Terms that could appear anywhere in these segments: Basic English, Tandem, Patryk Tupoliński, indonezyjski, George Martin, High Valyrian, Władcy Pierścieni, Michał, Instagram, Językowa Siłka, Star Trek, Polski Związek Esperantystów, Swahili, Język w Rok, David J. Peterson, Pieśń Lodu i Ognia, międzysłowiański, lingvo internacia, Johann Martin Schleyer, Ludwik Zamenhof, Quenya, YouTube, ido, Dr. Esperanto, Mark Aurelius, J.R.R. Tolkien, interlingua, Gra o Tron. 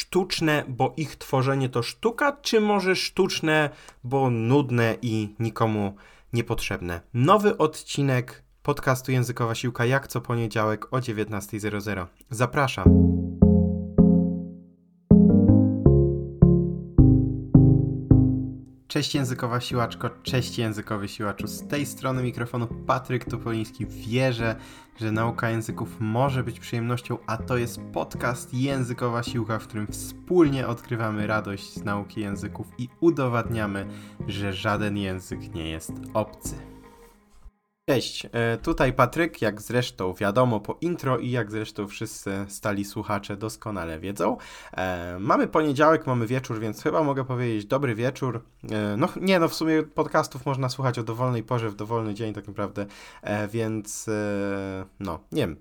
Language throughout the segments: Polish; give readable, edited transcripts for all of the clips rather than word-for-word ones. sztuczne, bo ich tworzenie to sztuka, czy może sztuczne, bo nudne i nikomu niepotrzebne? Nowy odcinek podcastu Językowa Siłka, jak co poniedziałek o 19:00. Zapraszam. Cześć Językowa Siłaczko, cześć Językowy Siłaczu. Z tej strony mikrofonu Patryk Tupoliński. Wierzę, że nauka języków może być przyjemnością, a to jest podcast Językowa Siłka, w którym wspólnie odkrywamy radość z nauki języków i udowadniamy, że żaden język nie jest obcy. Cześć, tutaj Patryk, jak zresztą wiadomo po intro i jak zresztą wszyscy stali słuchacze doskonale wiedzą. Mamy poniedziałek, mamy wieczór, więc chyba mogę powiedzieć dobry wieczór. W sumie podcastów można słuchać o dowolnej porze, w dowolny dzień tak naprawdę, więc nie wiem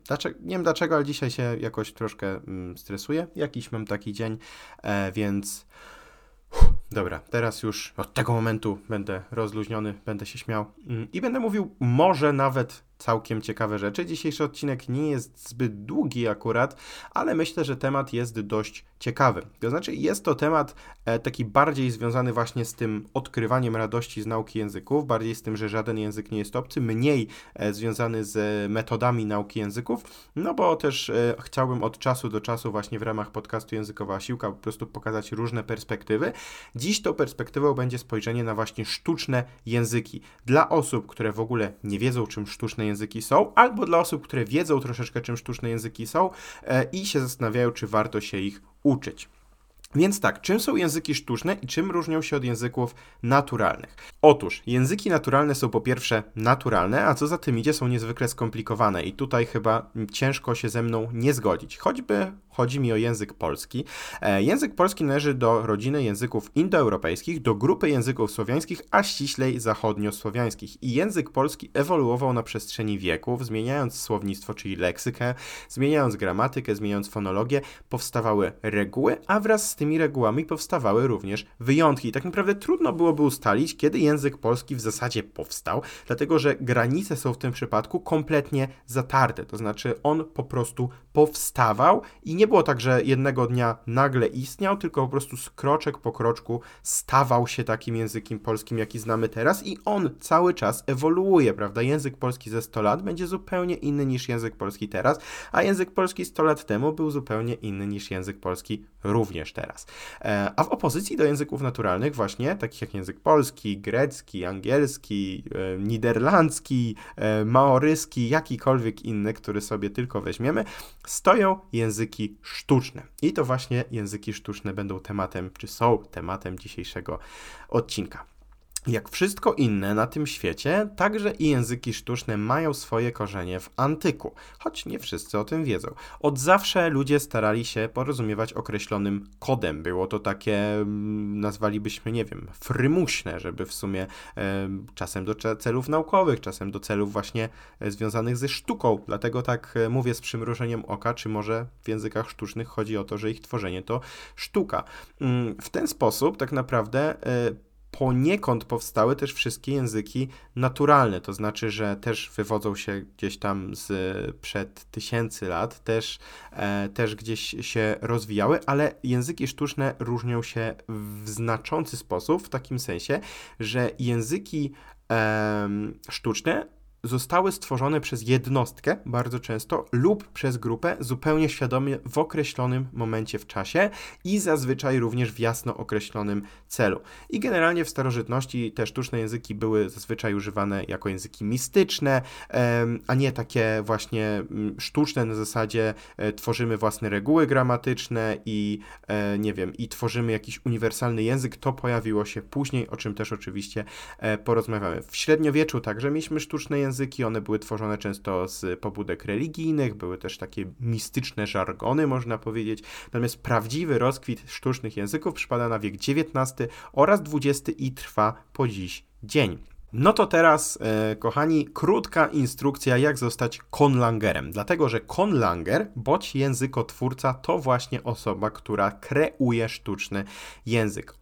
dlaczego, ale dzisiaj się jakoś troszkę stresuję. Jakiś mam taki dzień, więc... Dobra, teraz już od tego momentu będę rozluźniony, będę się śmiał i będę mówił może nawet całkiem ciekawe rzeczy. Dzisiejszy odcinek nie jest zbyt długi akurat, ale myślę, że temat jest dość ciekawy. To znaczy jest to temat taki bardziej związany właśnie z tym odkrywaniem radości z nauki języków, bardziej z tym, że żaden język nie jest obcy, mniej związany z metodami nauki języków, no bo też chciałbym od czasu do czasu właśnie w ramach podcastu Językowa Siłka po prostu pokazać różne perspektywy. Dziś tą perspektywą będzie spojrzenie na właśnie sztuczne języki. Dla osób, które w ogóle nie wiedzą, czym sztuczne języki są, albo dla osób, które wiedzą troszeczkę, czym sztuczne języki są i się zastanawiają, czy warto się ich uczyć. Więc tak, czym są języki sztuczne i czym różnią się od języków naturalnych? Otóż, języki naturalne są po pierwsze naturalne, a co za tym idzie są niezwykle skomplikowane i tutaj chyba ciężko się ze mną nie zgodzić. Choćby chodzi mi o język polski. Język polski należy do rodziny języków indoeuropejskich, do grupy języków słowiańskich, a ściślej zachodniosłowiańskich. I język polski ewoluował na przestrzeni wieków, zmieniając słownictwo, czyli leksykę, zmieniając gramatykę, zmieniając fonologię, powstawały reguły, a wraz z tymi regułami powstawały również wyjątki. I tak naprawdę trudno byłoby ustalić, kiedy język polski w zasadzie powstał, dlatego że granice są w tym przypadku kompletnie zatarte, to znaczy on po prostu powstawał i nie było tak, że jednego dnia nagle istniał, tylko po prostu z kroczek po kroczku stawał się takim językiem polskim, jaki znamy teraz i on cały czas ewoluuje, prawda? Język polski ze 100 lat będzie zupełnie inny niż język polski teraz, a język polski 100 lat temu był zupełnie inny niż język polski również teraz. A w opozycji do języków naturalnych właśnie, takich jak język polski, grecki, angielski, niderlandzki, maoryski, jakikolwiek inny, który sobie tylko weźmiemy, stoją języki sztuczne. I to właśnie języki sztuczne będą tematem, czy są tematem dzisiejszego odcinka. Jak wszystko inne na tym świecie, także i języki sztuczne mają swoje korzenie w antyku, choć nie wszyscy o tym wiedzą. Od zawsze ludzie starali się porozumiewać określonym kodem. Było to takie, nazwalibyśmy, nie wiem, frymuśne, żeby w sumie czasem do celów naukowych, czasem do celów właśnie związanych ze sztuką. Dlatego tak mówię z przymrużeniem oka, czy może w językach sztucznych chodzi o to, że ich tworzenie to sztuka. W ten sposób tak naprawdę poniekąd powstały też wszystkie języki naturalne, to znaczy, że też wywodzą się gdzieś tam z przed tysięcy lat, też gdzieś się rozwijały, ale języki sztuczne różnią się w znaczący sposób, w takim sensie, że języki sztuczne zostały stworzone przez jednostkę, bardzo często, lub przez grupę zupełnie świadomie w określonym momencie w czasie i zazwyczaj również w jasno określonym celu. I generalnie w starożytności te sztuczne języki były zazwyczaj używane jako języki mistyczne, a nie takie właśnie sztuczne na zasadzie tworzymy własne reguły gramatyczne i i tworzymy jakiś uniwersalny język. To pojawiło się później, o czym też oczywiście porozmawiamy. W średniowieczu także mieliśmy sztuczne języki, one były tworzone często z pobudek religijnych, były też takie mistyczne żargony, można powiedzieć. Natomiast prawdziwy rozkwit sztucznych języków przypada na wiek XIX oraz XX i trwa po dziś dzień. No to teraz, kochani, krótka instrukcja, jak zostać konlangerem. Dlatego, że konlanger bądź językotwórca to właśnie osoba, która kreuje sztuczny język.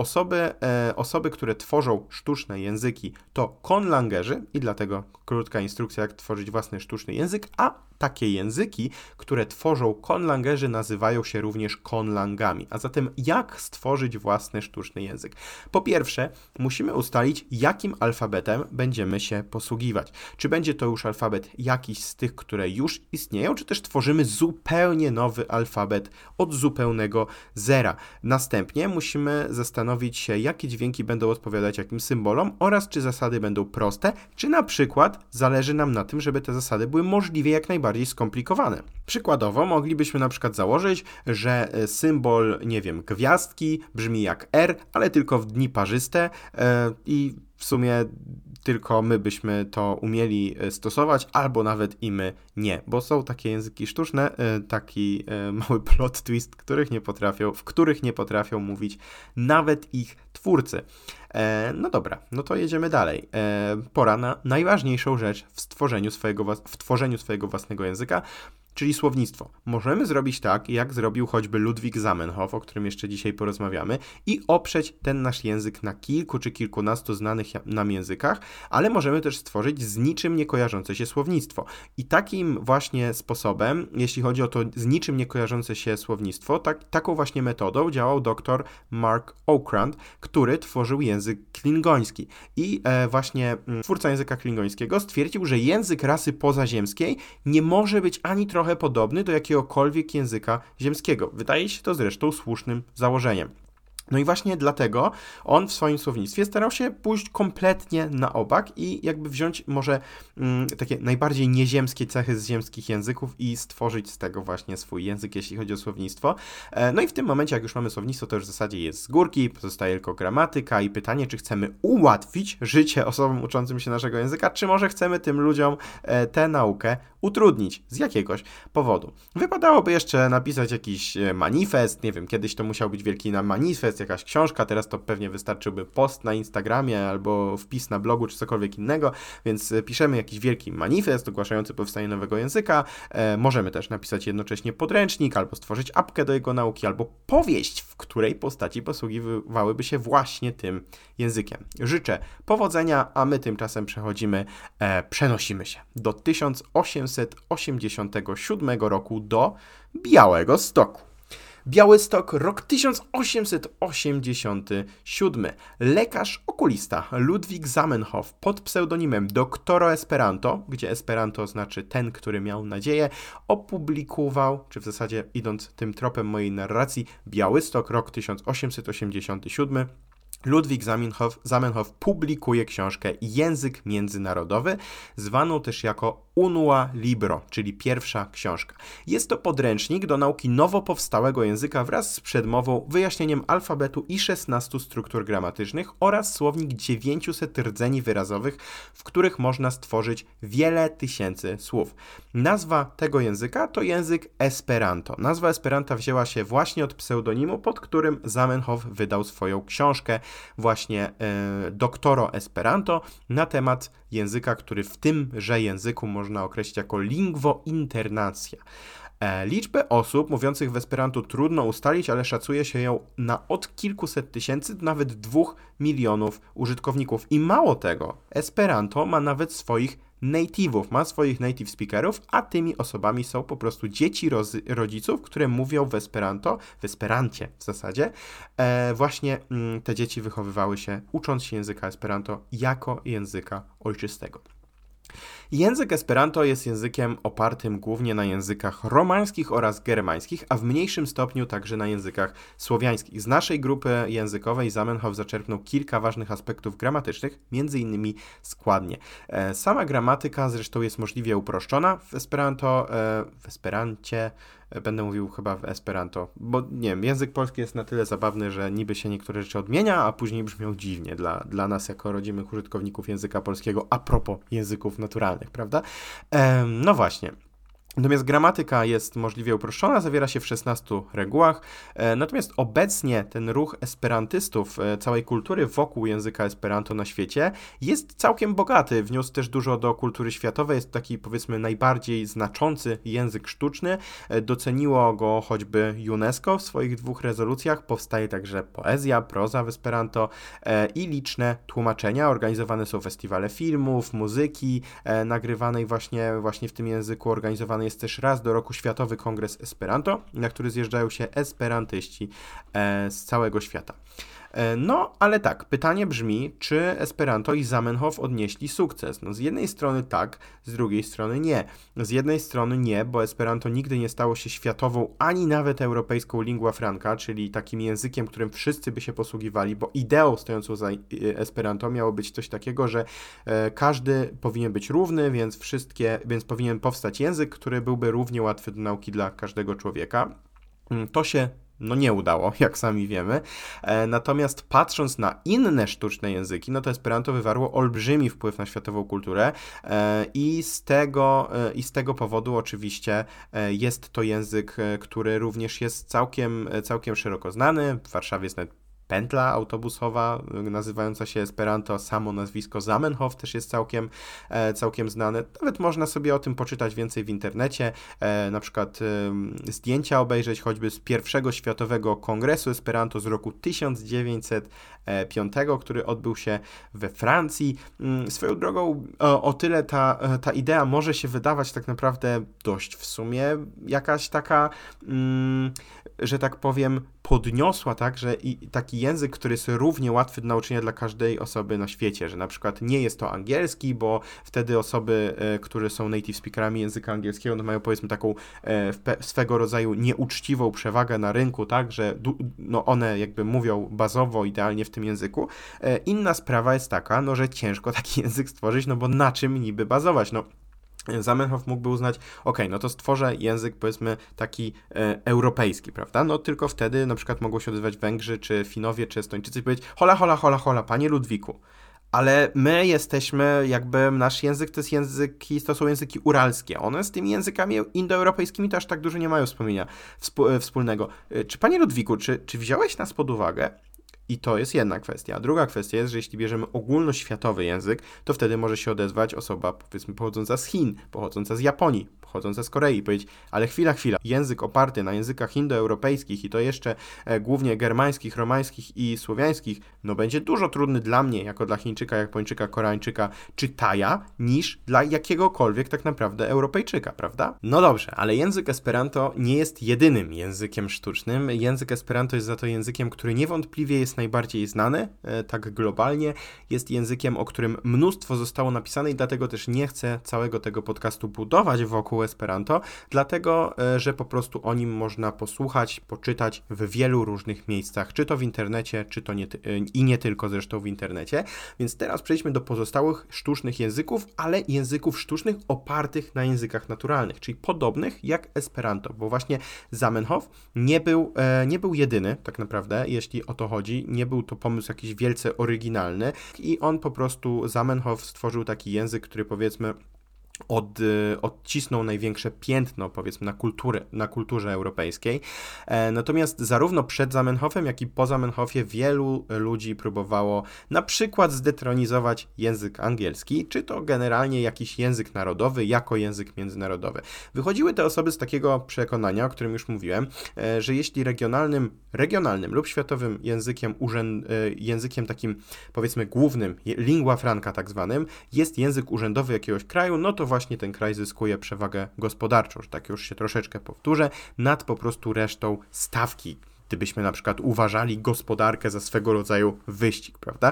Osoby, które tworzą sztuczne języki, to konlangerzy i dlatego krótka instrukcja, jak tworzyć własny sztuczny język, a takie języki, które tworzą konlangerzy, nazywają się również konlangami. A zatem jak stworzyć własny sztuczny język? Po pierwsze, musimy ustalić, jakim alfabetem będziemy się posługiwać. Czy będzie to już alfabet jakiś z tych, które już istnieją, czy też tworzymy zupełnie nowy alfabet od zupełnego zera. Następnie musimy zastanowić się, jakie dźwięki będą odpowiadać jakim symbolom oraz czy zasady będą proste, czy na przykład zależy nam na tym, żeby te zasady były możliwie jak najbardziej skomplikowane. Przykładowo moglibyśmy na przykład założyć, że symbol, gwiazdki brzmi jak R, ale tylko w dni parzyste i w sumie tylko my byśmy to umieli stosować, albo nawet i my nie, bo są takie języki sztuczne, taki mały plot twist, w których nie potrafią mówić nawet ich twórcy. No dobra, no to jedziemy dalej. Pora na najważniejszą rzecz w tworzeniu swojego własnego języka, czyli słownictwo. Możemy zrobić tak, jak zrobił choćby Ludwik Zamenhof, o którym jeszcze dzisiaj porozmawiamy, i oprzeć ten nasz język na kilku czy kilkunastu znanych nam językach, ale możemy też stworzyć z niczym niekojarzące się słownictwo. I takim właśnie sposobem, jeśli chodzi o to z niczym niekojarzące się słownictwo, taką właśnie metodą działał dr Mark Okrand, który tworzył język klingoński. I właśnie twórca języka klingońskiego stwierdził, że język rasy pozaziemskiej nie może być ani trochę podobny do jakiegokolwiek języka ziemskiego. Wydaje się to zresztą słusznym założeniem. No i właśnie dlatego on w swoim słownictwie starał się pójść kompletnie na obak i jakby wziąć może takie najbardziej nieziemskie cechy z ziemskich języków i stworzyć z tego właśnie swój język, jeśli chodzi o słownictwo. No i w tym momencie, jak już mamy słownictwo, to już w zasadzie jest z górki, pozostaje tylko gramatyka i pytanie, czy chcemy ułatwić życie osobom uczącym się naszego języka, czy może chcemy tym ludziom tę naukę utrudnić z jakiegoś powodu. Wypadałoby jeszcze napisać jakiś manifest, kiedyś to musiał być wielki manifest, jakaś książka, teraz to pewnie wystarczyłby post na Instagramie albo wpis na blogu czy cokolwiek innego, więc piszemy jakiś wielki manifest ogłaszający powstanie nowego języka, możemy też napisać jednocześnie podręcznik, albo stworzyć apkę do jego nauki, albo powieść, w której postaci posługiwałyby się właśnie tym językiem. Życzę powodzenia, a my tymczasem przenosimy się do 1887 roku do Białegostoku. Białystok, rok 1887. Lekarz okulista Ludwik Zamenhof pod pseudonimem Dr. Esperanto, gdzie Esperanto znaczy ten, który miał nadzieję, opublikował, czy w zasadzie idąc tym tropem mojej narracji, Białystok, rok 1887. Ludwik Zamenhof publikuje książkę Język Międzynarodowy, zwaną też jako Unua Libro, czyli pierwsza książka. Jest to podręcznik do nauki nowo powstałego języka wraz z przedmową, wyjaśnieniem alfabetu i 16 struktur gramatycznych oraz słownik 900 rdzeni wyrazowych, w których można stworzyć wiele tysięcy słów. Nazwa tego języka to język Esperanto. Nazwa Esperanta wzięła się właśnie od pseudonimu, pod którym Zamenhof wydał swoją książkę właśnie Doctoro Esperanto na temat języka, który w tymże języku można określić jako lingvo internacia. Liczbę osób mówiących w Esperanto trudno ustalić, ale szacuje się ją na od kilkuset tysięcy do nawet 2 milionów użytkowników. I mało tego, Esperanto ma nawet swoich native speakerów, a tymi osobami są po prostu dzieci rodziców, które mówią w Esperancie w zasadzie. Te dzieci wychowywały się, ucząc się języka Esperanto jako języka ojczystego. Język Esperanto jest językiem opartym głównie na językach romańskich oraz germańskich, a w mniejszym stopniu także na językach słowiańskich. Z naszej grupy językowej Zamenhof zaczerpnął kilka ważnych aspektów gramatycznych, m.in. składnie. Sama gramatyka zresztą jest możliwie uproszczona w Esperancie. Będę mówił chyba w Esperanto, bo język polski jest na tyle zabawny, że niby się niektóre rzeczy odmienia, a później brzmią dziwnie dla nas jako rodzimych użytkowników języka polskiego a propos języków naturalnych, prawda? No właśnie. Natomiast gramatyka jest możliwie uproszczona, zawiera się w 16 regułach, natomiast obecnie ten ruch esperantystów, całej kultury wokół języka esperanto na świecie jest całkiem bogaty, wniósł też dużo do kultury światowej, jest taki powiedzmy najbardziej znaczący język sztuczny, doceniło go choćby UNESCO w swoich 2 rezolucjach, powstaje także poezja, proza w esperanto i liczne tłumaczenia, organizowane są festiwale filmów, muzyki nagrywanej właśnie w tym języku, organizowanej jest też raz do roku Światowy Kongres Esperanto, na który zjeżdżają się esperantyści z całego świata. No, ale tak, pytanie brzmi, czy Esperanto i Zamenhof odnieśli sukces? No, z jednej strony tak, z drugiej strony nie. Z jednej strony nie, bo Esperanto nigdy nie stało się światową, ani nawet europejską lingua franca, czyli takim językiem, którym wszyscy by się posługiwali, bo ideą stojącą za Esperanto miało być coś takiego, że każdy powinien być równy, więc powinien powstać język, który byłby równie łatwy do nauki dla każdego człowieka. To się nie udało, jak sami wiemy. Natomiast patrząc na inne sztuczne języki, to Esperanto wywarło olbrzymi wpływ na światową kulturę i z tego powodu oczywiście jest to język, który również jest całkiem szeroko znany. W Warszawie jest nawet pętla autobusowa nazywająca się Esperanto, samo nazwisko Zamenhof też jest całkiem znane. Nawet można sobie o tym poczytać więcej w internecie, na przykład zdjęcia obejrzeć choćby z pierwszego Światowego Kongresu Esperanto z roku 1905, który odbył się we Francji. Swoją drogą o tyle ta idea może się wydawać tak naprawdę dość w sumie jakaś taka, że tak powiem, podniosła, tak, że taki język, który jest równie łatwy do nauczenia dla każdej osoby na świecie, że na przykład nie jest to angielski, bo wtedy osoby, które są native speakerami języka angielskiego, mają powiedzmy taką swego rodzaju nieuczciwą przewagę na rynku, tak, że one jakby mówią bazowo, idealnie w tym języku. Inna sprawa jest taka, że ciężko taki język stworzyć, bo na czym niby bazować, Zamenhof mógłby uznać, to stworzę język, powiedzmy, taki europejski, prawda? Tylko wtedy na przykład mogło się odzywać Węgrzy, czy Finowie, czy Estończycy i powiedzieć, hola, panie Ludwiku, ale my jesteśmy, nasz język to są języki uralskie. One z tymi językami indoeuropejskimi to aż tak dużo nie mają wspólnego. Czy panie Ludwiku, czy wziąłeś nas pod uwagę? I to jest jedna kwestia. Druga kwestia jest, że jeśli bierzemy ogólnoświatowy język, to wtedy może się odezwać osoba, powiedzmy, pochodząca z Chin, pochodząca z Japonii, pochodząca z Korei i powiedzieć, ale chwila, język oparty na językach indoeuropejskich i to jeszcze głównie germańskich, romańskich i słowiańskich, będzie dużo trudny dla mnie, jako dla Chińczyka, Japończyka, Koreańczyka czy Taja, niż dla jakiegokolwiek tak naprawdę Europejczyka, prawda? No dobrze, ale język Esperanto nie jest jedynym językiem sztucznym. Język Esperanto jest za to językiem, który niewątpliwie jest najbardziej znany, tak globalnie, jest językiem, o którym mnóstwo zostało napisane i dlatego też nie chcę całego tego podcastu budować wokół Esperanto, dlatego, że po prostu o nim można posłuchać, poczytać w wielu różnych miejscach, czy to w internecie, czy to nie tylko zresztą w internecie, więc teraz przejdźmy do pozostałych sztucznych języków, ale języków sztucznych opartych na językach naturalnych, czyli podobnych jak Esperanto, bo właśnie Zamenhof nie był jedyny tak naprawdę, jeśli o to chodzi. Nie był to pomysł jakiś wielce oryginalny i on po prostu, Zamenhof stworzył taki język, który powiedzmy odcisnął największe piętno, powiedzmy, na kulturze europejskiej. Natomiast zarówno przed Zamenhofem, jak i po Zamenhofie wielu ludzi próbowało na przykład zdetronizować język angielski, czy to generalnie jakiś język narodowy jako język międzynarodowy. Wychodziły te osoby z takiego przekonania, o którym już mówiłem, że jeśli regionalnym lub światowym językiem takim, powiedzmy, głównym, lingua franca tak zwanym, jest język urzędowy jakiegoś kraju, to właśnie ten kraj zyskuje przewagę gospodarczą, że tak już się troszeczkę powtórzę, nad po prostu resztą stawki. Gdybyśmy na przykład uważali gospodarkę za swego rodzaju wyścig, prawda?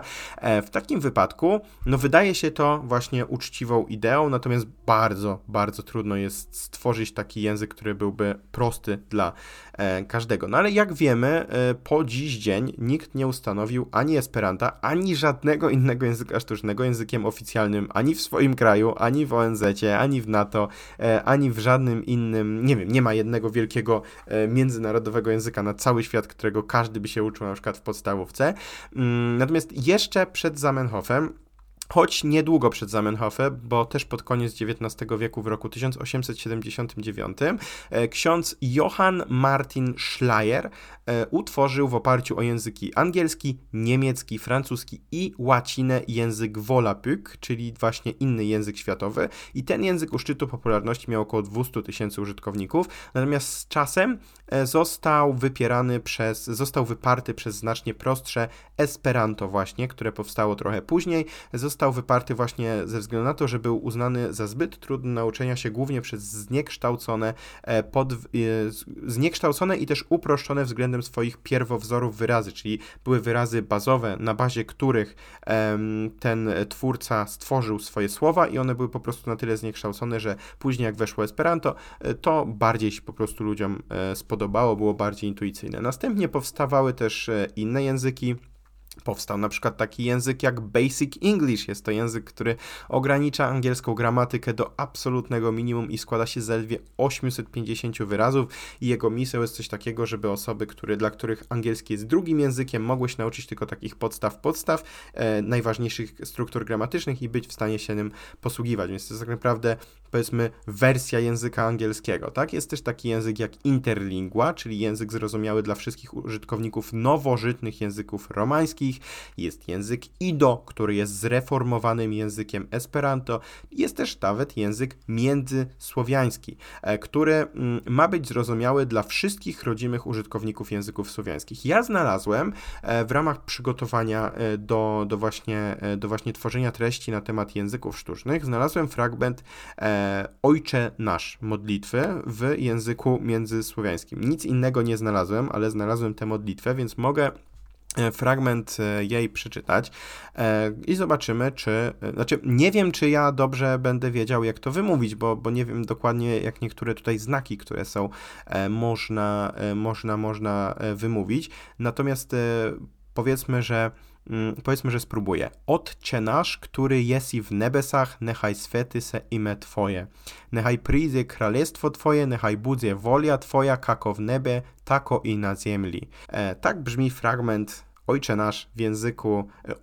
W takim wypadku, wydaje się to właśnie uczciwą ideą, natomiast bardzo, bardzo trudno jest stworzyć taki język, który byłby prosty dla każdego. Ale jak wiemy, po dziś dzień nikt nie ustanowił ani Esperanta, ani żadnego innego języka sztucznego językiem oficjalnym, ani w swoim kraju, ani w ONZ-cie, ani w NATO, ani w żadnym innym, nie ma jednego wielkiego międzynarodowego języka na cały świat, którego każdy by się uczył na przykład w podstawówce. Natomiast jeszcze przed Zamenhofem choć niedługo przed Zamenhofem, bo też pod koniec XIX wieku w roku 1879 ksiądz Johann Martin Schleyer utworzył w oparciu o języki angielski, niemiecki, francuski i łacinę język Volapük, czyli właśnie inny język światowy, i ten język u szczytu popularności miał około 200 000 użytkowników, natomiast z czasem został wyparty przez znacznie prostsze Esperanto właśnie, które powstało trochę później. Został wyparty właśnie ze względu na to, że był uznany za zbyt trudny do nauczenia się głównie przez zniekształcone i też uproszczone względem swoich pierwowzorów wyrazy, czyli były wyrazy bazowe, na bazie których ten twórca stworzył swoje słowa i one były po prostu na tyle zniekształcone, że później jak weszło Esperanto, to bardziej się po prostu ludziom spodobało, było bardziej intuicyjne. Następnie powstawały też inne języki. Powstał na przykład taki język jak Basic English. Jest to język, który ogranicza angielską gramatykę do absolutnego minimum i składa się z zaledwie 850 wyrazów i jego misją jest coś takiego, żeby osoby, dla których angielski jest drugim językiem, mogły się nauczyć tylko takich podstaw, najważniejszych struktur gramatycznych i być w stanie się nim posługiwać. Więc to jest tak naprawdę, powiedzmy, wersja języka angielskiego, tak? Jest też taki język jak interlingua, czyli język zrozumiały dla wszystkich użytkowników nowożytnych języków romańskich. Jest język ido, który jest zreformowanym językiem Esperanto. Jest też nawet język międzysłowiański, który ma być zrozumiały dla wszystkich rodzimych użytkowników języków słowiańskich. Ja znalazłem w ramach przygotowania do właśnie tworzenia treści na temat języków sztucznych, znalazłem fragment Ojcze Nasz modlitwy w języku międzysłowiańskim. Nic innego nie znalazłem, ale znalazłem tę modlitwę, więc mogę fragment jej przeczytać i zobaczymy, nie wiem, czy ja dobrze będę wiedział, jak to wymówić, bo nie wiem dokładnie, jak niektóre tutaj znaki, które są, można wymówić, natomiast powiedzmy, że spróbuję. Otcze nasz, który jesi w nebesach, niechaj święty se imię Twoje. Niechaj przyjdzie królestwo Twoje, niechaj będzie wola Twoja, jako w niebie, tako i na ziemi. Tak brzmi fragment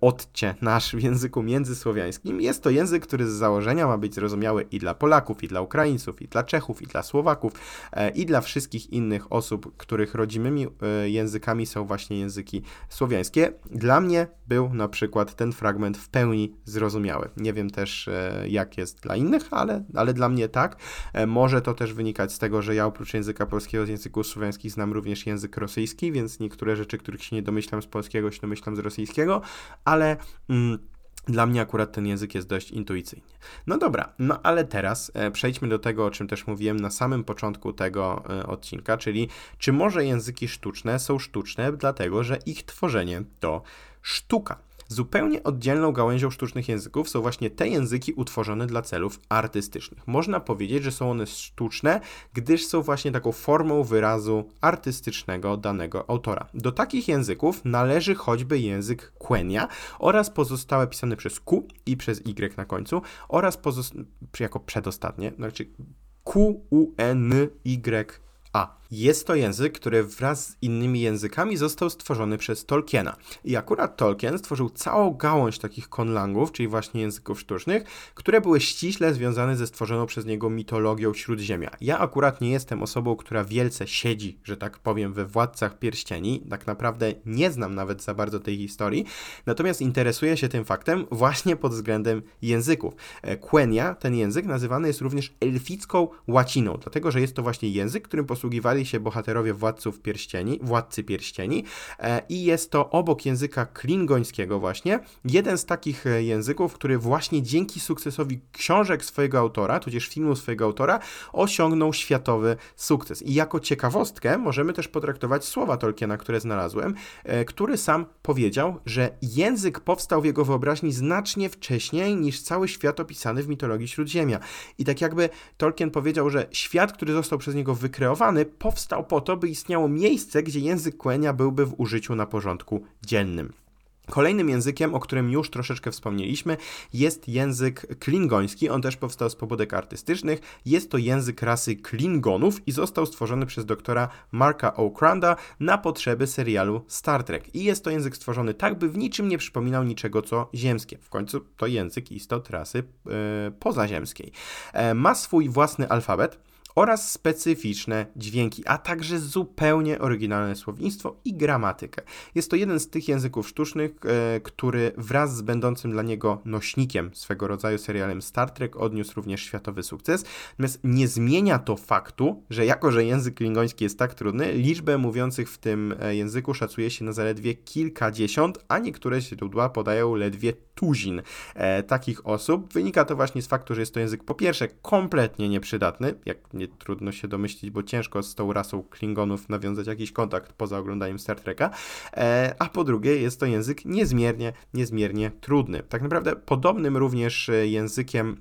Otcze nasz w języku międzysłowiańskim. Jest to język, który z założenia ma być zrozumiały i dla Polaków, i dla Ukraińców, i dla Czechów, i dla Słowaków, i dla wszystkich innych osób, których rodzimymi językami są właśnie języki słowiańskie. Dla mnie był na przykład ten fragment w pełni zrozumiały. Nie wiem też, jak jest dla innych, ale dla mnie tak. Może to też wynikać z tego, że ja oprócz języka polskiego z języków słowiańskich znam również język rosyjski, więc niektóre rzeczy, których się nie domyślam z polskiego, się domyślam z rosyjskiego, ale dla mnie akurat ten język jest dość intuicyjny. No dobra, no ale teraz przejdźmy do tego, o czym też mówiłem na samym początku tego odcinka, czyli czy może języki sztuczne są sztuczne, dlatego że ich tworzenie to sztuka. Zupełnie oddzielną gałęzią sztucznych języków są właśnie te języki utworzone dla celów artystycznych. Można powiedzieć, że są one sztuczne, gdyż są właśnie taką formą wyrazu artystycznego danego autora. Do takich języków należy choćby język Quenya oraz pozostałe pisane przez Q i przez Y na końcu oraz jako przedostatnie, znaczy Q-U-N-Y-A. Jest to język, który wraz z innymi językami został stworzony przez Tolkiena. I akurat Tolkien stworzył całą gałąź takich konlangów, czyli właśnie języków sztucznych, które były ściśle związane ze stworzoną przez niego mitologią Śródziemia. Ja akurat nie jestem osobą, która wielce siedzi, że tak powiem, we Władcach Pierścieni. Tak naprawdę nie znam nawet za bardzo tej historii. Natomiast interesuję się tym faktem właśnie pod względem języków. Quenya, ten język, nazywany jest również elficką łaciną, dlatego że jest to właśnie język, którym posługiwali się bohaterowie Władcy Pierścieni i jest to obok języka klingońskiego właśnie jeden z takich języków, który właśnie dzięki sukcesowi książek swojego autora, tudzież filmu swojego autora, osiągnął światowy sukces. I jako ciekawostkę możemy też potraktować słowa Tolkiena, które znalazłem, który sam powiedział, że język powstał w jego wyobraźni znacznie wcześniej niż cały świat opisany w mitologii Śródziemia. I tak jakby Tolkien powiedział, że świat, który został przez niego wykreowany, powstał po to, by istniało miejsce, gdzie język Quenya byłby w użyciu na porządku dziennym. Kolejnym językiem, o którym już troszeczkę wspomnieliśmy, jest język klingoński. On też powstał z pobudek artystycznych. Jest to język rasy klingonów i został stworzony przez doktora Marka Okranda na potrzeby serialu Star Trek. I jest to język stworzony tak, by w niczym nie przypominał niczego, co ziemskie. W końcu to język istot rasy pozaziemskiej. Ma swój własny alfabet oraz specyficzne dźwięki, a także zupełnie oryginalne słownictwo i gramatykę. Jest to jeden z tych języków sztucznych, który wraz z będącym dla niego nośnikiem swego rodzaju serialem Star Trek odniósł również światowy sukces. Natomiast nie zmienia to faktu, że jako, że język klingoński jest tak trudny, liczbę mówiących w tym języku szacuje się na zaledwie kilkadziesiąt, a niektóre źródła podają ledwie tuzin takich osób. Wynika to właśnie z faktu, że jest to język po pierwsze kompletnie nieprzydatny, jak nie trudno się domyślić, bo ciężko z tą rasą klingonów nawiązać jakiś kontakt poza oglądaniem Star Treka, a po drugie jest to język niezmiernie trudny. Tak naprawdę podobnym również językiem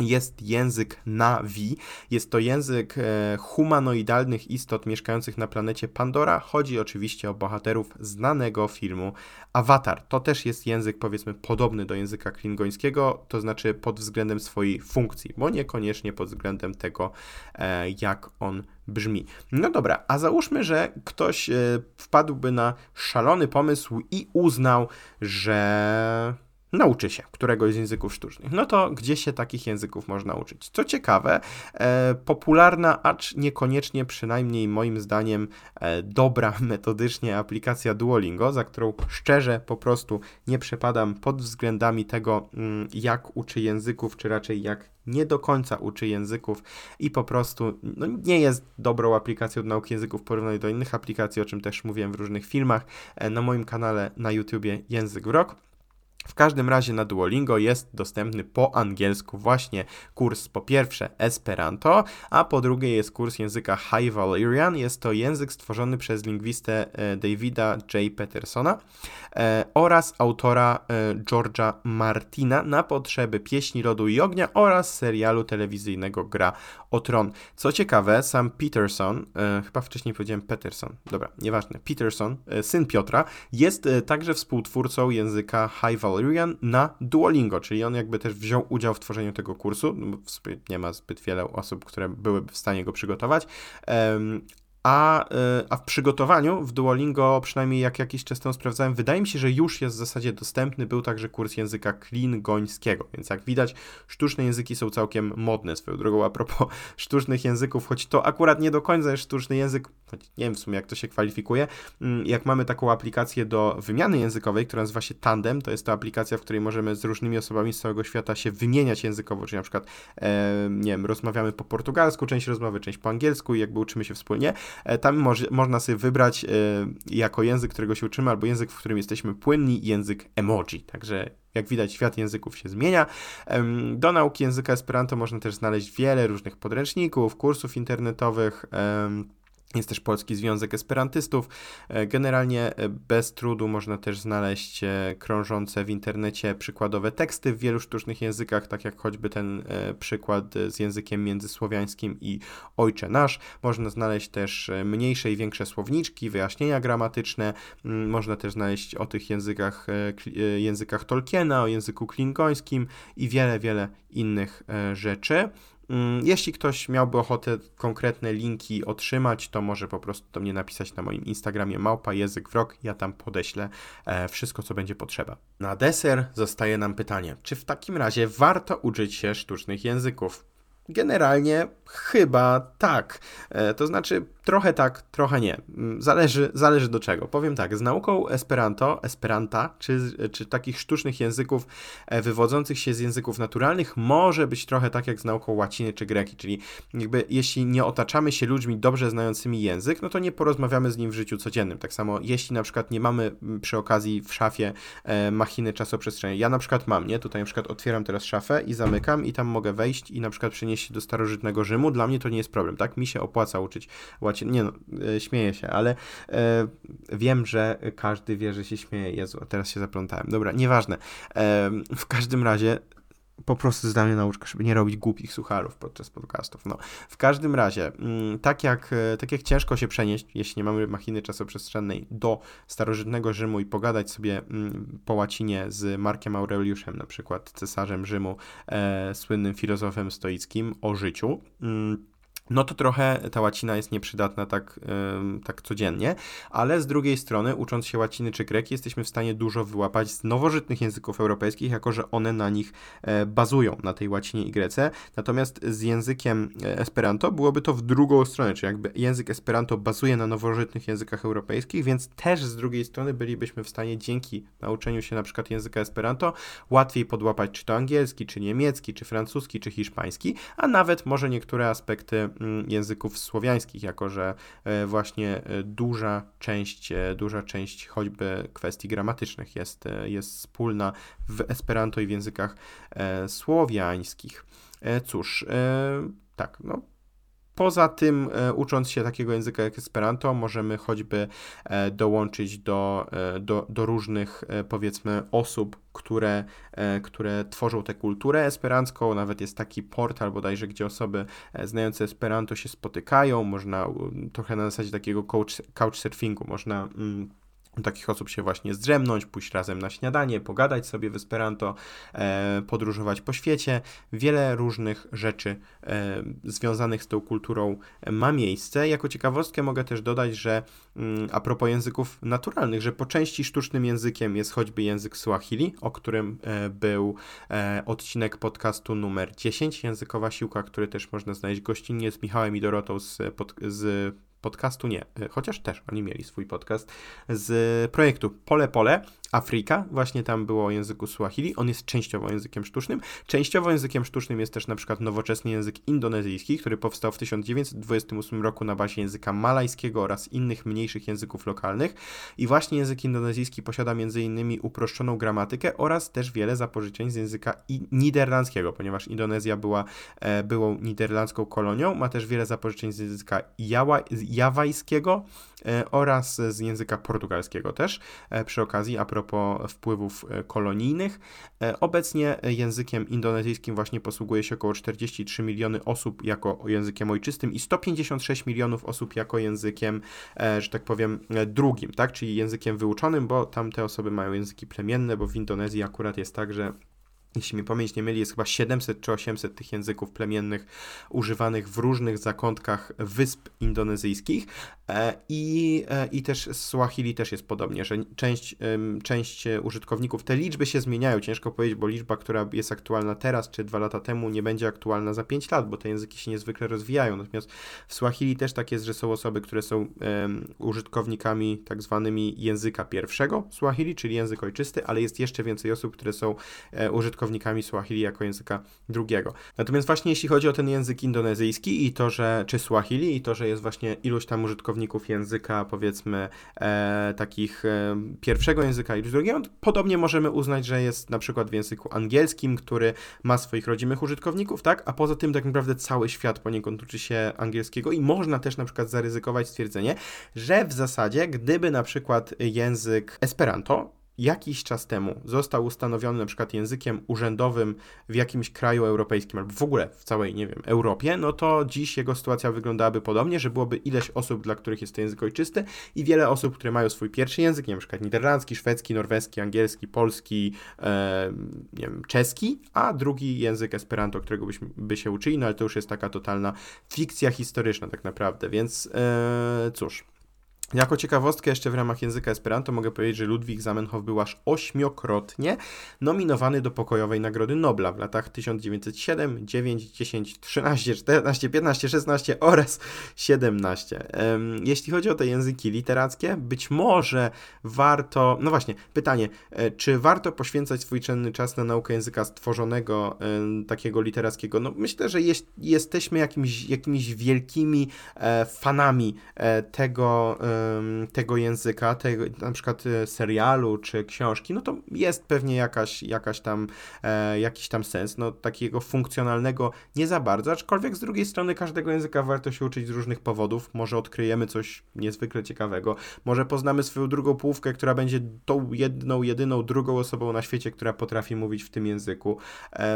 jest język Na'vi. Jest to język humanoidalnych istot mieszkających na planecie Pandora. Chodzi oczywiście o bohaterów znanego filmu Avatar. To też jest język, powiedzmy, podobny do języka klingońskiego, to znaczy pod względem swojej funkcji, bo niekoniecznie pod względem tego, jak on brzmi. No dobra, a załóżmy, że ktoś wpadłby na szalony pomysł i uznał, że nauczy się któregoś z języków sztucznych. No to gdzie się takich języków można uczyć? Co ciekawe, popularna, acz niekoniecznie, przynajmniej moim zdaniem, dobra metodycznie aplikacja Duolingo, za którą szczerze po prostu nie przepadam pod względami tego, jak uczy języków, czy raczej jak nie do końca uczy języków i po prostu nie jest dobrą aplikacją do nauki języków w porównaniu do innych aplikacji, o czym też mówiłem w różnych filmach. Na moim kanale na YouTubie Język w Rok. W każdym razie na Duolingo jest dostępny po angielsku właśnie kurs po pierwsze Esperanto, a po drugie jest kurs języka High Valyrian. Jest to język stworzony przez lingwistę Davida J. Petersona oraz autora George'a Martina na potrzeby Pieśni Lodu i Ognia oraz serialu telewizyjnego Gra o Tron. Co ciekawe, sam Peterson, chyba wcześniej powiedziałem Peterson, dobra, nieważne, Peterson, syn Piotra, jest także współtwórcą języka High Valyrian na Duolingo, czyli on jakby też wziął udział w tworzeniu tego kursu, nie ma zbyt wiele osób, które byłyby w stanie go przygotować, a w przygotowaniu w Duolingo, przynajmniej jak jakiś czas temu sprawdzałem, wydaje mi się, że już jest w zasadzie dostępny, był także kurs języka klingońskiego, więc jak widać, sztuczne języki są całkiem modne. Swoją drogą, a propos sztucznych języków, choć to akurat nie do końca jest sztuczny język, choć nie wiem w sumie jak to się kwalifikuje, jak mamy taką aplikację do wymiany językowej, która nazywa się Tandem, to jest to aplikacja, w której możemy z różnymi osobami z całego świata się wymieniać językowo, czyli na przykład, nie wiem, rozmawiamy po portugalsku, część rozmowy, część po angielsku i jakby uczymy się wspólnie. Tam można sobie wybrać jako język, którego się uczymy, albo język, w którym jesteśmy płynni, język emoji. Także jak widać, świat języków się zmienia. Do nauki języka Esperanto można też znaleźć wiele różnych podręczników, kursów internetowych. Jest też Polski Związek Esperantystów. Generalnie bez trudu można też znaleźć krążące w internecie przykładowe teksty w wielu sztucznych językach, tak jak choćby ten przykład z językiem międzysłowiańskim i Ojcze Nasz. Można znaleźć też mniejsze i większe słowniczki, wyjaśnienia gramatyczne. Można też znaleźć o tych językach Tolkiena, o języku klingońskim i wiele, wiele innych rzeczy. Jeśli ktoś miałby ochotę konkretne linki otrzymać, to może po prostu do mnie napisać na moim Instagramie @językwrok. Ja tam podeślę wszystko, co będzie potrzeba. Na deser zostaje nam pytanie, czy w takim razie warto uczyć się sztucznych języków? Generalnie chyba tak. To znaczy trochę tak, trochę nie. Zależy do czego. Powiem tak, z nauką Esperanta, czy takich sztucznych języków wywodzących się z języków naturalnych może być trochę tak jak z nauką łaciny czy greki, czyli jakby jeśli nie otaczamy się ludźmi dobrze znającymi język, no to nie porozmawiamy z nim w życiu codziennym. Tak samo jeśli na przykład nie mamy przy okazji w szafie machiny czasoprzestrzeni. Ja na przykład mam, nie? Tutaj na przykład otwieram teraz szafę i zamykam i tam mogę wejść i na przykład przenieść się do starożytnego Rzymu. Dla mnie to nie jest problem, tak? Mi się opłaca uczyć łaciny. Nie no, śmieję się, ale wiem, że każdy wie, że się śmieje. Jezu, a teraz się zaplątałem. Dobra, nieważne. W każdym razie po prostu zdam je nauczkę, żeby nie robić głupich sucharów podczas podcastów. No, w każdym razie, tak jak ciężko się przenieść, jeśli nie mamy machiny czasoprzestrzennej, do starożytnego Rzymu i pogadać sobie po łacinie z Markiem Aureliuszem, na przykład cesarzem Rzymu, słynnym filozofem stoickim, o życiu, no to trochę ta łacina jest nieprzydatna tak codziennie, ale z drugiej strony, ucząc się łaciny czy greki, jesteśmy w stanie dużo wyłapać z nowożytnych języków europejskich, jako że one na nich bazują, na tej łacinie i grece. Natomiast z językiem Esperanto byłoby to w drugą stronę, czyli jakby język Esperanto bazuje na nowożytnych językach europejskich, więc też z drugiej strony bylibyśmy w stanie dzięki nauczeniu się na przykład języka Esperanto łatwiej podłapać czy to angielski, czy niemiecki, czy francuski, czy hiszpański, a nawet może niektóre aspekty języków słowiańskich, jako że właśnie duża część choćby kwestii gramatycznych jest wspólna w Esperanto i w językach słowiańskich. Cóż, tak, no. Poza tym, ucząc się takiego języka jak Esperanto, możemy choćby dołączyć do różnych, powiedzmy, osób, które tworzą tę kulturę esperancką. Nawet jest taki portal bodajże, gdzie osoby znające Esperanto się spotykają. Można trochę na zasadzie takiego couchsurfingu, można takich osób się właśnie zdrzemnąć, pójść razem na śniadanie, pogadać sobie w Esperanto, podróżować po świecie. Wiele różnych rzeczy związanych z tą kulturą ma miejsce. Jako ciekawostkę mogę też dodać, że a propos języków naturalnych, że po części sztucznym językiem jest choćby język Swahili, o którym był odcinek podcastu numer 10, Językowa Siłka, który też można znaleźć gościnnie z Michałem i Dorotą z podcastu nie, chociaż też oni mieli swój podcast z projektu Pole Afryka, właśnie tam było o języku Swahili, on jest częściowo językiem sztucznym. Częściowo językiem sztucznym jest też na przykład nowoczesny język indonezyjski, który powstał w 1928 roku na bazie języka malajskiego oraz innych mniejszych języków lokalnych i właśnie język indonezyjski posiada m.in. uproszczoną gramatykę oraz też wiele zapożyczeń z języka niderlandzkiego, ponieważ Indonezja była byłą niderlandzką kolonią, ma też wiele zapożyczeń z języka jawajskiego oraz z języka portugalskiego też. Przy okazji, a propos wpływów kolonijnych, obecnie językiem indonezyjskim właśnie posługuje się około 43 miliony osób jako językiem ojczystym i 156 milionów osób jako językiem, że tak powiem, drugim, tak, czyli językiem wyuczonym, bo tam te osoby mają języki plemienne, bo w Indonezji akurat jest tak, że jeśli mi pamięć nie myli, jest chyba 700 czy 800 tych języków plemiennych używanych w różnych zakątkach wysp indonezyjskich i też z Swahili też jest podobnie, że część użytkowników, te liczby się zmieniają, ciężko powiedzieć, bo liczba, która jest aktualna teraz czy 2 lata temu nie będzie aktualna za 5 lat, bo te języki się niezwykle rozwijają, natomiast w Swahili też tak jest, że są osoby, które są użytkownikami tak zwanymi języka pierwszego Swahili, czyli język ojczysty, ale jest jeszcze więcej osób, które są użytkownikami Swahili jako języka drugiego. Natomiast właśnie jeśli chodzi o ten język indonezyjski i to, że czy Swahili i to, że jest właśnie iluś tam użytkowników języka, powiedzmy takich pierwszego języka i drugiego, podobnie możemy uznać, że jest na przykład w języku angielskim, który ma swoich rodzimych użytkowników, tak? A poza tym tak naprawdę cały świat poniekąd uczy się angielskiego i można też na przykład zaryzykować stwierdzenie, że w zasadzie gdyby na przykład język Esperanto jakiś czas temu został ustanowiony na przykład językiem urzędowym w jakimś kraju europejskim albo w ogóle w całej, nie wiem, Europie, no to dziś jego sytuacja wyglądałaby podobnie, że byłoby ileś osób, dla których jest to język ojczysty i wiele osób, które mają swój pierwszy język, nie wiem, na przykład niderlandzki, szwedzki, norweski, angielski, polski, nie wiem, czeski, a drugi język Esperanto, którego by się uczyli, no ale to już jest taka totalna fikcja historyczna tak naprawdę, więc cóż. Jako ciekawostkę jeszcze w ramach języka Esperanto mogę powiedzieć, że Ludwik Zamenhof był aż 8-krotnie nominowany do pokojowej Nagrody Nobla w latach 1907, 9, 10, 13, 14, 15, 16 oraz 17. Jeśli chodzi o te języki literackie, być może warto, no właśnie, pytanie, czy warto poświęcać swój cenny czas na naukę języka stworzonego, takiego literackiego? No myślę, że jesteśmy jakimiś wielkimi fanami tego tego języka, tego, na przykład serialu czy książki, no to jest pewnie jakiś tam sens, no takiego funkcjonalnego nie za bardzo, aczkolwiek z drugiej strony każdego języka warto się uczyć z różnych powodów, może odkryjemy coś niezwykle ciekawego, może poznamy swoją drugą półkę, która będzie tą drugą osobą na świecie, która potrafi mówić w tym języku,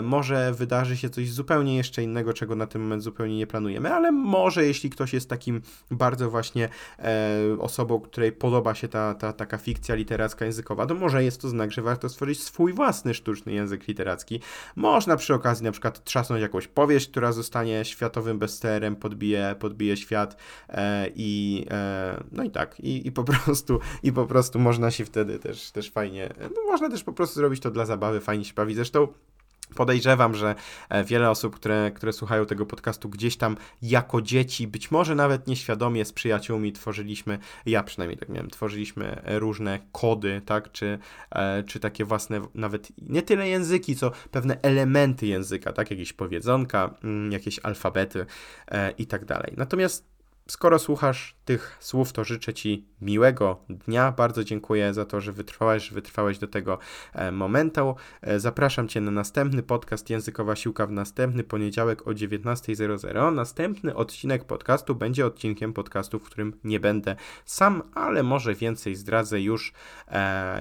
może wydarzy się coś zupełnie jeszcze innego, czego na ten moment zupełnie nie planujemy, ale może jeśli ktoś jest takim bardzo właśnie osobą, której podoba się taka fikcja literacka, językowa, to może jest to znak, że warto stworzyć swój własny sztuczny język literacki. Można przy okazji na przykład trzasnąć jakąś powieść, która zostanie światowym bestsellerem, podbije świat i po prostu można się wtedy też fajnie, no można też po prostu zrobić to dla zabawy, fajnie się bawi. Zresztą podejrzewam, że wiele osób, które słuchają tego podcastu gdzieś tam jako dzieci, być może nawet nieświadomie z przyjaciółmi tworzyliśmy, ja przynajmniej tak miałem, tworzyliśmy różne kody, tak, czy takie własne nawet nie tyle języki, co pewne elementy języka, tak, jakieś powiedzonka, jakieś alfabety i tak dalej. Natomiast skoro słuchasz tych słów, to życzę Ci miłego dnia. Bardzo dziękuję za to, że wytrwałeś do tego momentu. Zapraszam Cię na następny podcast Językowa Siłka w następny poniedziałek o 19:00. Następny odcinek podcastu będzie odcinkiem podcastu, w którym nie będę sam, ale może więcej zdradzę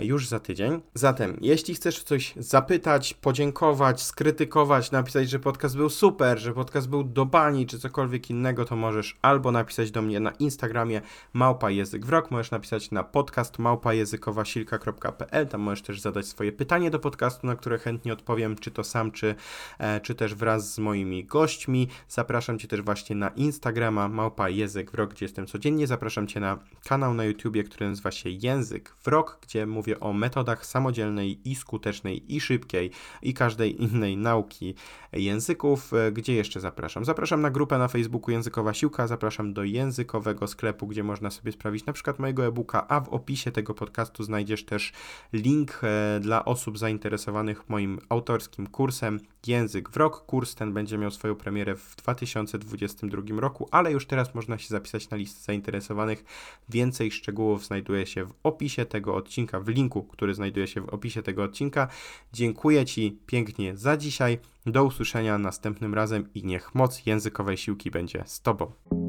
już za tydzień. Zatem, jeśli chcesz coś zapytać, podziękować, skrytykować, napisać, że podcast był super, że podcast był do bani, czy cokolwiek innego, to możesz albo napisać do mnie na Instagramie @językwrok, możesz napisać na podcast @językowasilka.pl, tam możesz też zadać swoje pytanie do podcastu, na które chętnie odpowiem, czy to sam, czy też wraz z moimi gośćmi. Zapraszam Cię też właśnie na Instagrama @językwrok, gdzie jestem codziennie. Zapraszam Cię na kanał na YouTubie, który nazywa się Język w Rok, gdzie mówię o metodach samodzielnej i skutecznej i szybkiej i każdej innej nauki języków, gdzie jeszcze zapraszam. Zapraszam na grupę na Facebooku Językowa Siłka, zapraszam do językowego sklepu, gdzie można sobie sprawić na przykład mojego e-booka, a w opisie tego podcastu znajdziesz też link dla osób zainteresowanych moim autorskim kursem Język w Rok. Kurs ten będzie miał swoją premierę w 2022 roku, ale już teraz można się zapisać na listę zainteresowanych. Więcej szczegółów znajduje się w opisie tego odcinka, w linku, który znajduje się w opisie tego odcinka. Dziękuję Ci pięknie za dzisiaj. Do usłyszenia następnym razem i niech moc językowej siłki będzie z Tobą.